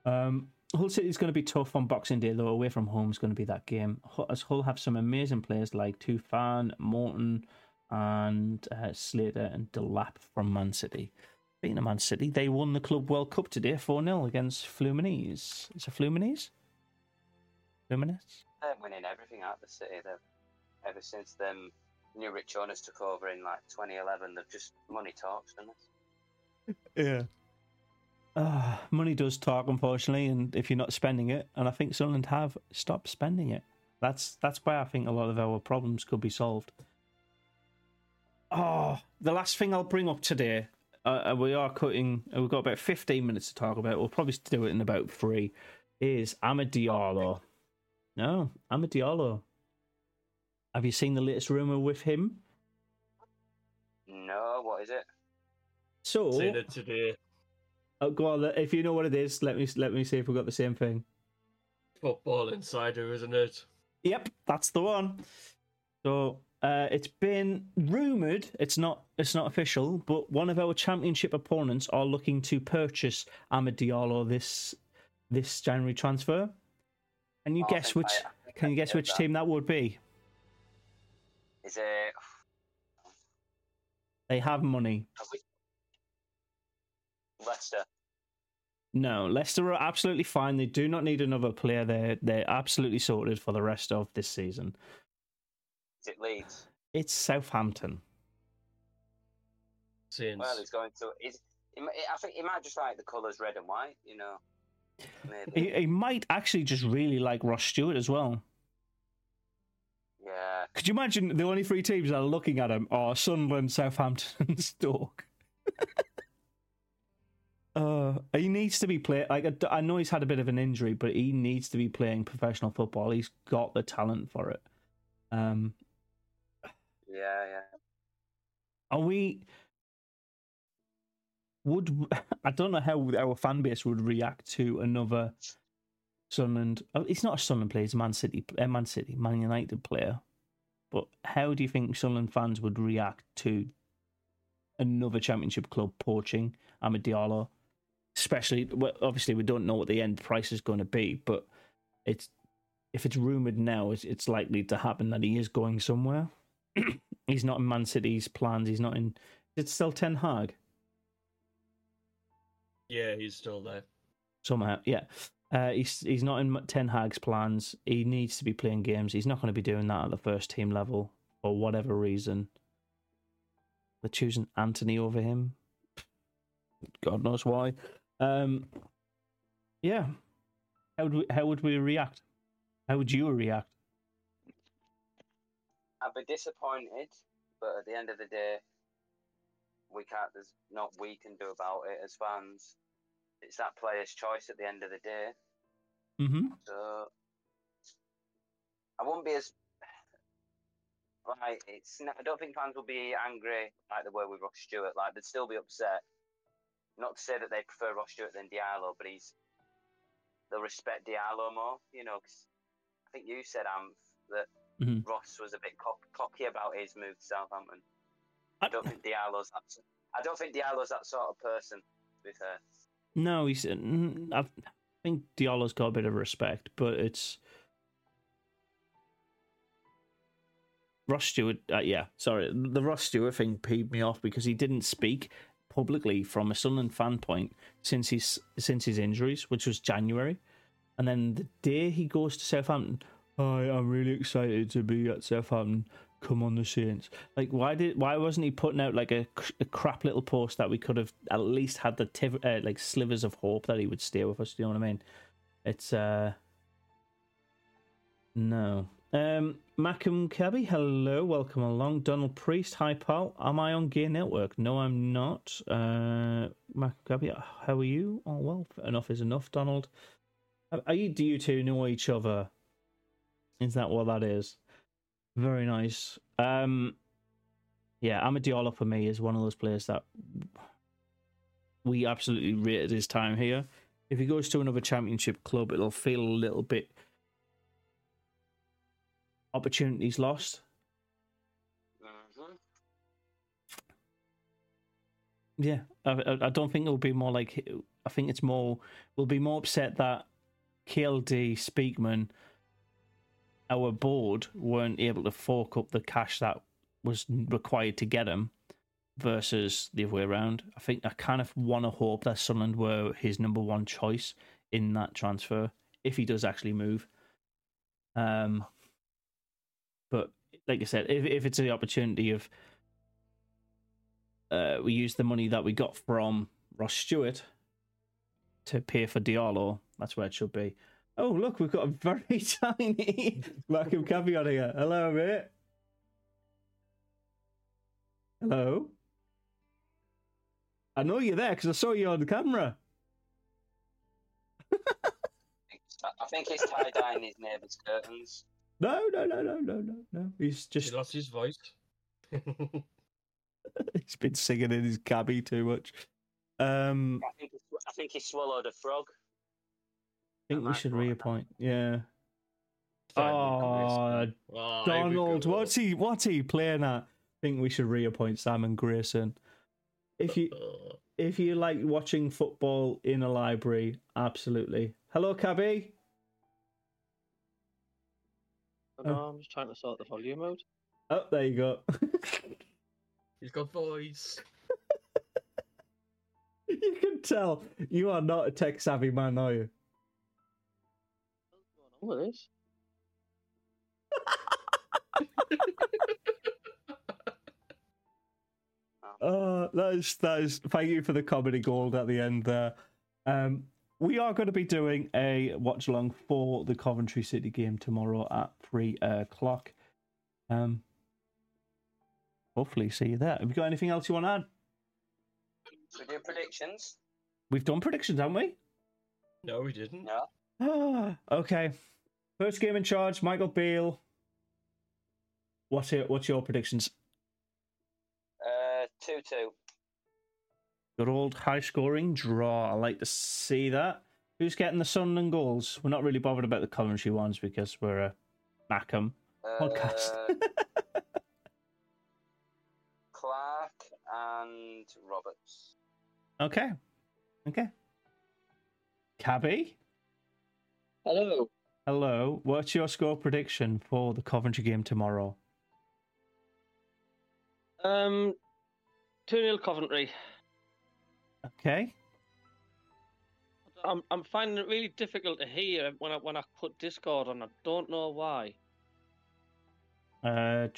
Hull City is going to be tough on Boxing Day, though. Away from home is going to be that game. As Hull have some amazing players like Tufan, Morton, and Slater and Delap from Man City. Speaking of Man City, they won the Club World Cup today 4-0 against Fluminense. Is it Fluminense? Fluminense? They're winning everything out of the city. Ever since them new Rich owners took over in like 2011, they've just money talks, don't they? Yeah. Money does talk, unfortunately, and if you're not spending it, and I think Sunderland have stopped spending it. That's why I think a lot of our problems could be solved. Oh, the last thing I'll bring up today, we are cutting, we've got about 15 minutes to talk about, we'll probably do it in about 3, is Amad Diallo. No, Amad Diallo. Have you seen the latest rumour with him? No, what is it? So... seen it today. Oh, go on, if you know what it is, let me see if we've got the same thing. Football Insider, isn't it? Yep, that's the one. So... it's been rumoured, it's not official, but one of our championship opponents are looking to purchase Amad Diallo this January transfer. Can you guess which? Can you guess which team that would be? Is it? They have money. Leicester. No, Leicester are absolutely fine. They do not need another player. They're absolutely sorted for the rest of this season. It Leeds. It's Southampton. Well, he's going to. I think he might just like the colours red and white, you know. Maybe. He might actually just really like Ross Stewart as well. Yeah. Could you imagine the only 3 teams that are looking at him are Sunderland, Southampton, and Stoke? He needs to be playing. Like, I know he's had a bit of an injury, but he needs to be playing professional football. He's got the talent for it. I don't know how our fan base would react to another Sunderland. Oh, it's not a Sunderland player, it's a Man United player. But how do you think Sunderland fans would react to another Championship club poaching Amad Diallo? Especially, obviously, we don't know what the end price is going to be, but it's if it's rumoured now, it's likely to happen that he is going somewhere. He's not in Man City's plans. He's not in... It's still Ten Hag. Yeah, he's still there. Somehow, yeah. He's not in Ten Hag's plans. He needs to be playing games. He's not going to be doing that at the first team level for whatever reason. They're choosing Anthony over him. God knows why. Yeah. How would we react? How would you react? I'd be disappointed, but at the end of the day, there's not we can do about it as fans. It's that player's choice at the end of the day. Mm-hmm. So I wouldn't be as I don't think fans will be angry like they were with Ross Stewart. Like they'd still be upset. Not to say that they prefer Ross Stewart than Diallo, but they'll respect Diallo more, you know. Cause I think you said that mm-hmm. Ross was a bit cocky about his move to Southampton. I don't think Diallo's that sort of person. To be fair. No, I think Diallo's got a bit of respect, but it's Ross Stewart. The Ross Stewart thing peed me off because he didn't speak publicly from a Sunderland fan point since his injuries, which was January, and then the day he goes to Southampton, I'm really excited to be at Southampton. Come on, the Saints! Like, why wasn't he putting out like a crap little post that we could have at least had the slivers of hope that he would stay with us? Do you know what I mean? It's no. Macum Cabby, hello, welcome along. Donald Priest, hi pal. Am I on Gear Network? No, I'm not. Macum Cabby, how are you? Oh well, enough is enough, Donald. Do you two know each other? Is that what that is? Very nice. Yeah, Amad Diallo for me is one of those players that we absolutely rated his time here. If he goes to another Championship club, it'll feel a little bit. Opportunities lost. Mm-hmm. Yeah, I don't think it'll be more like. I think it's more. We'll be more upset that KLD, Speakman, our board weren't able to fork up the cash that was required to get him, versus the other way around. I think I kind of want to hope that Sunderland were his number one choice in that transfer if he does actually move. But like I said, if it's the opportunity of we use the money that we got from Ross Stewart to pay for Diallo, that's where it should be. Oh, look, we've got a very tiny Malcolm Caffey on here. Hello, mate. Hello. I know you're there because I saw you on the camera. I think he's tie-dyeing his neighbour's curtains. No. He's just... He lost his voice. He's been singing in his cabbie too much. I think he swallowed a frog. I think we should reappoint. Yeah. Oh, Donald, what's he playing at? I think we should reappoint Simon Grayson. If you like watching football in a library, absolutely. Hello, Cabby. No, I'm just trying to sort the volume mode. Oh, there you go. He's got voice. You can tell you are not a tech savvy man, are you? What's going on with this? That is. Thank you for the comedy gold at the end there. We are going to be doing a watch along for the Coventry City game tomorrow at 3:00. Hopefully, see you there. Have you got anything else you want to add? Should we do predictions? We've done predictions, haven't we? No, we didn't. No. Okay. First game in charge, Michael Beale. What's your predictions? 2-2. Good old high scoring draw. I like to see that. Who's getting the Sunderland goals? We're not really bothered about the Coventry ones because we're a Mackham podcast. Clark and Roberts. Okay. Okay. Cabby? Hello. Hello. What's your score prediction for the Coventry game tomorrow? 2-0 Coventry. Okay. I'm finding it really difficult to hear when I put Discord on. I don't know why. Have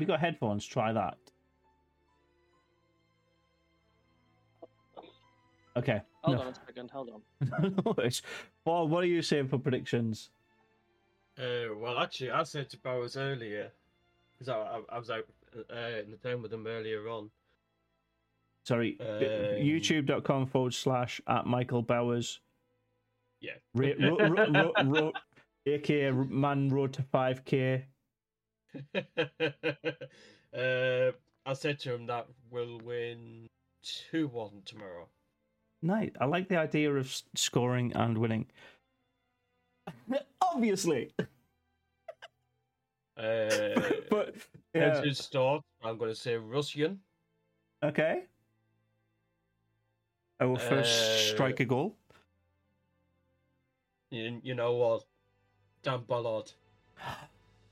you got headphones? Try that. Okay. Hold on a second. Hold on. Well, what are you saying for predictions? Well, actually, I said to Barrows earlier because I was out in the town with them earlier on. Sorry, youtube.com/@MichaelBowers. Yeah. AKA Man Road to 5K. I said to him that we'll win 2-1 tomorrow. Nice. I like the idea of scoring and winning. Obviously. But yeah. As you start, I'm going to say Rusyn. Okay. I will first strike a goal. You know what? Damn Ballard.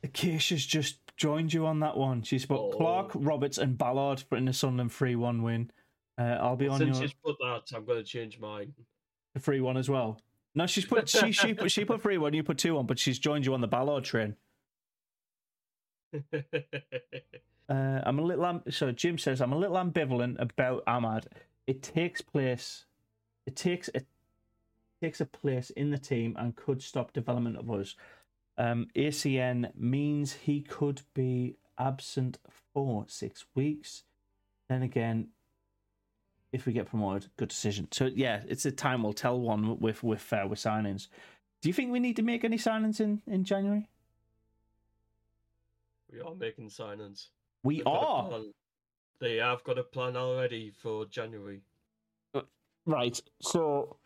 Acacia's just joined you on that one. She's put Clark, Roberts, and Ballard in the Sunderland 3-1 win. I'll be on your... Since she's put that, I'm going to change mine. The 3-1 as well. No, she's put she put 3-1. You put 2-1, but she's joined you on the Ballard train. So Jim says I'm a little ambivalent about Amad. It takes a place in the team and could stop development of us. ACN means he could be absent for 6 weeks. Then again, if we get promoted, good decision. So yeah, it's a time will tell one with signings. Do you think we need to make any signings in January? We are making signings. We've are. They have got a plan already for January. Right, so...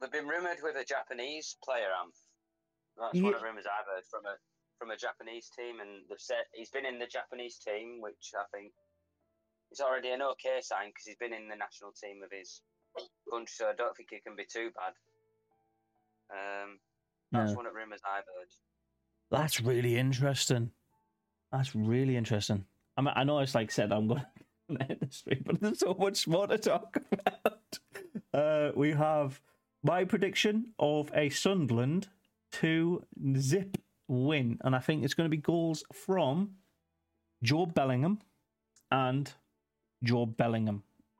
They've been rumoured with a Japanese player, That's one of the rumours I've heard from a Japanese team, and they've said he's been in the Japanese team, which I think is already an okay sign because he's been in the national team of his country, so I don't think it can be too bad. That's one of the rumours I've heard. That's really interesting. That's really interesting. I mean, I know it's like said I'm going to end the stream, but there's so much more to talk about. We have my prediction of a Sunderland 2-0 win, and I think it's going to be goals from Joe Bellingham. I think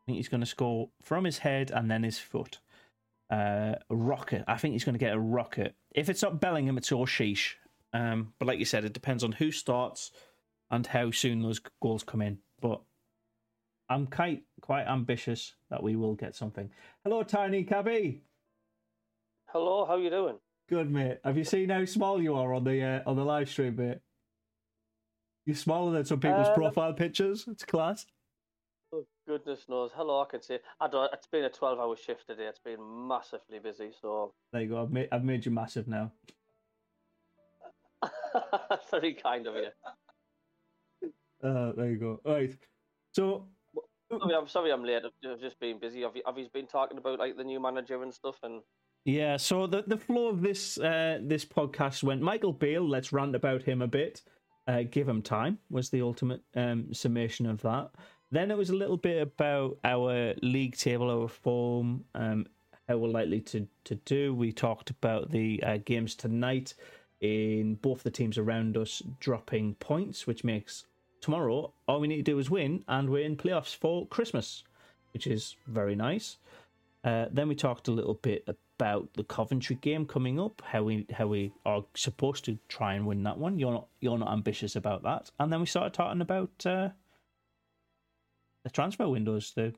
he's going to score from his head and then his foot. Rocket. I think he's going to get a rocket. If it's not Bellingham, it's O'Sheesh. But like you said, it depends on who starts and how soon those goals come in. But I'm quite ambitious that we will get something. Hello, Tiny Cabby. Hello, how are you doing? Good, mate. Have you seen how small you are on the live stream, mate? You're smaller than some people's profile pictures. It's class. Oh, goodness knows. Hello, I can see. It's been a 12-hour shift today. It's been massively busy. So there you go. I've made you massive now. Very kind of you. There you go. All right. So I'm late. I've just been busy. Have you been talking about like the new manager and stuff? And yeah. So the flow of this podcast went Michael Beale. Let's rant about him a bit. Give him time was the ultimate summation of that. Then it was a little bit about our league table, our form, how we're likely to do. We talked about the games tonight. In both the teams around us dropping points, which makes tomorrow all we need to do is win, and we're in playoffs for Christmas, which is very nice. Then we talked a little bit about the Coventry game coming up, how we are supposed to try and win that one. You're not ambitious about that, and then we started talking about the transfer windows, the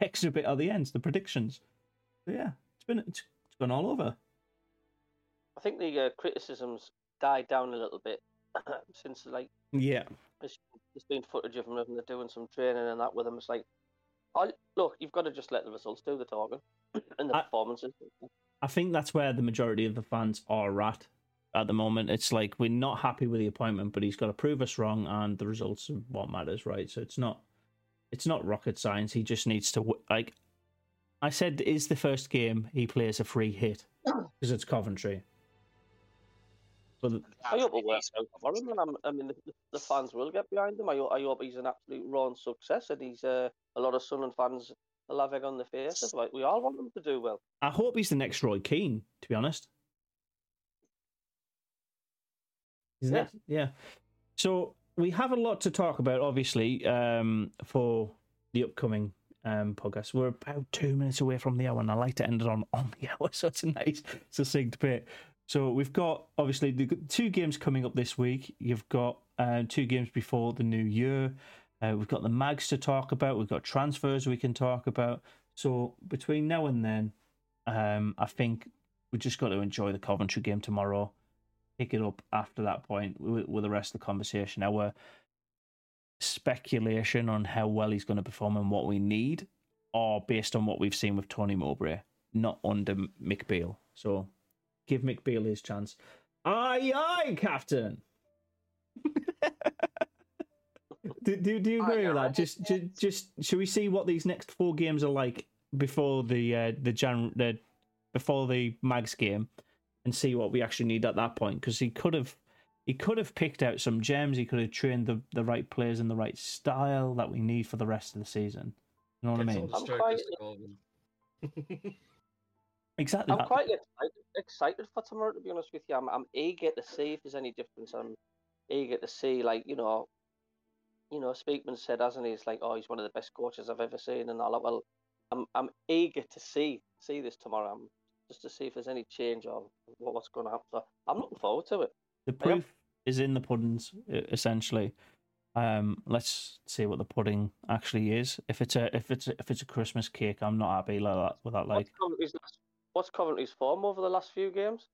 extra bit at the end, the predictions. So yeah, it's gone all over. I think the criticisms died down a little bit since, like, yeah, there's been footage of them doing some training and that with them. It's like, Look, you've got to just let the results do the talking and the performances. I think that's where the majority of the fans are at the moment. It's like, we're not happy with the appointment, but he's got to prove us wrong, and the results are what matters, right? So it's not rocket science. He just needs to, like I said, is the first game he plays a free hit because it's Coventry. But I hope it works out for him, and I mean, the fans will get behind him. I hope he's an absolute roaring success, and he's a lot of Sunderland fans will have egg on their faces. Like, we all want him to do well. I hope he's the next Roy Keane, to be honest. Yeah. So we have a lot to talk about, obviously, for the upcoming podcast. We're about 2 minutes away from the hour, and I like to end it on the hour, so it's a nice, succinct bit. So we've got, obviously, the two games coming up this week. You've got two games before the new year. We've got the mags to talk about. We've got transfers we can talk about. So between now and then, I think we've just got to enjoy the Coventry game tomorrow. Pick it up after that point with the rest of the conversation. Our speculation on how well he's going to perform and what we need are based on what we've seen with Tony Mowbray, not under Mick Beale. So give Mick Beale his chance. Aye, aye, Captain. do you agree with that? Just should we see what these next four games are like before before the Mags game, and see what we actually need at that point? Because he could have picked out some gems. He could have trained the right players in the right style that we need for the rest of the season. You know what I mean? Exactly. I'm quite excited for tomorrow, to be honest with you. I'm eager to see if there's any difference. I'm eager to see, like, you know, Speakman said, hasn't he? It's like, oh, he's one of the best coaches I've ever seen, and all that. Well, I'm eager to see this tomorrow. I'm just to see if there's any change or what's going to happen. So I'm looking forward to it. The proof is in the puddings, essentially. Let's see what the pudding actually is. If it's a Christmas cake, I'm not happy with that. Like, what's Coventry's form over the last few games?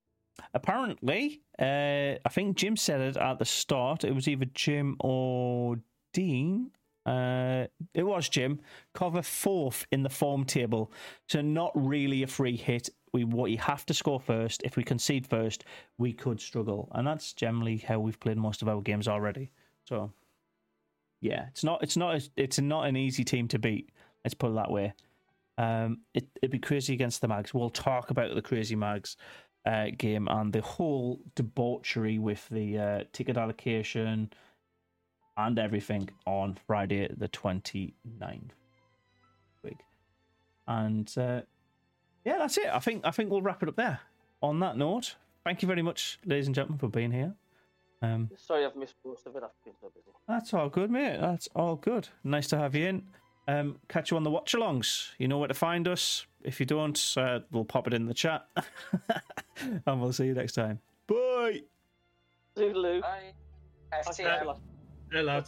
Apparently, I think Jim said it at the start. It was either Jim or Dean. It was Jim. Cover fourth in the form table, so not really a free hit. You have to score first. If we concede first, we could struggle, and that's generally how we've played most of our games already. So. Yeah, it's not an easy team to beat. Let's put it that way. It'd be crazy against the Mags. We'll talk about the crazy Mags game and the whole debauchery with the ticket allocation and everything on Friday the 29th week. And yeah, that's it. I think we'll wrap it up there. On that note, thank you very much, ladies and gentlemen, for being here. Sorry, I've missed most of it. I've been so busy. That's all good, mate. That's all good. Nice to have you in. Catch you on the watch-alongs. You know where to find us. If you don't, we'll pop it in the chat. And we'll see you next time. Bye. Toodaloo. Bye. Hello.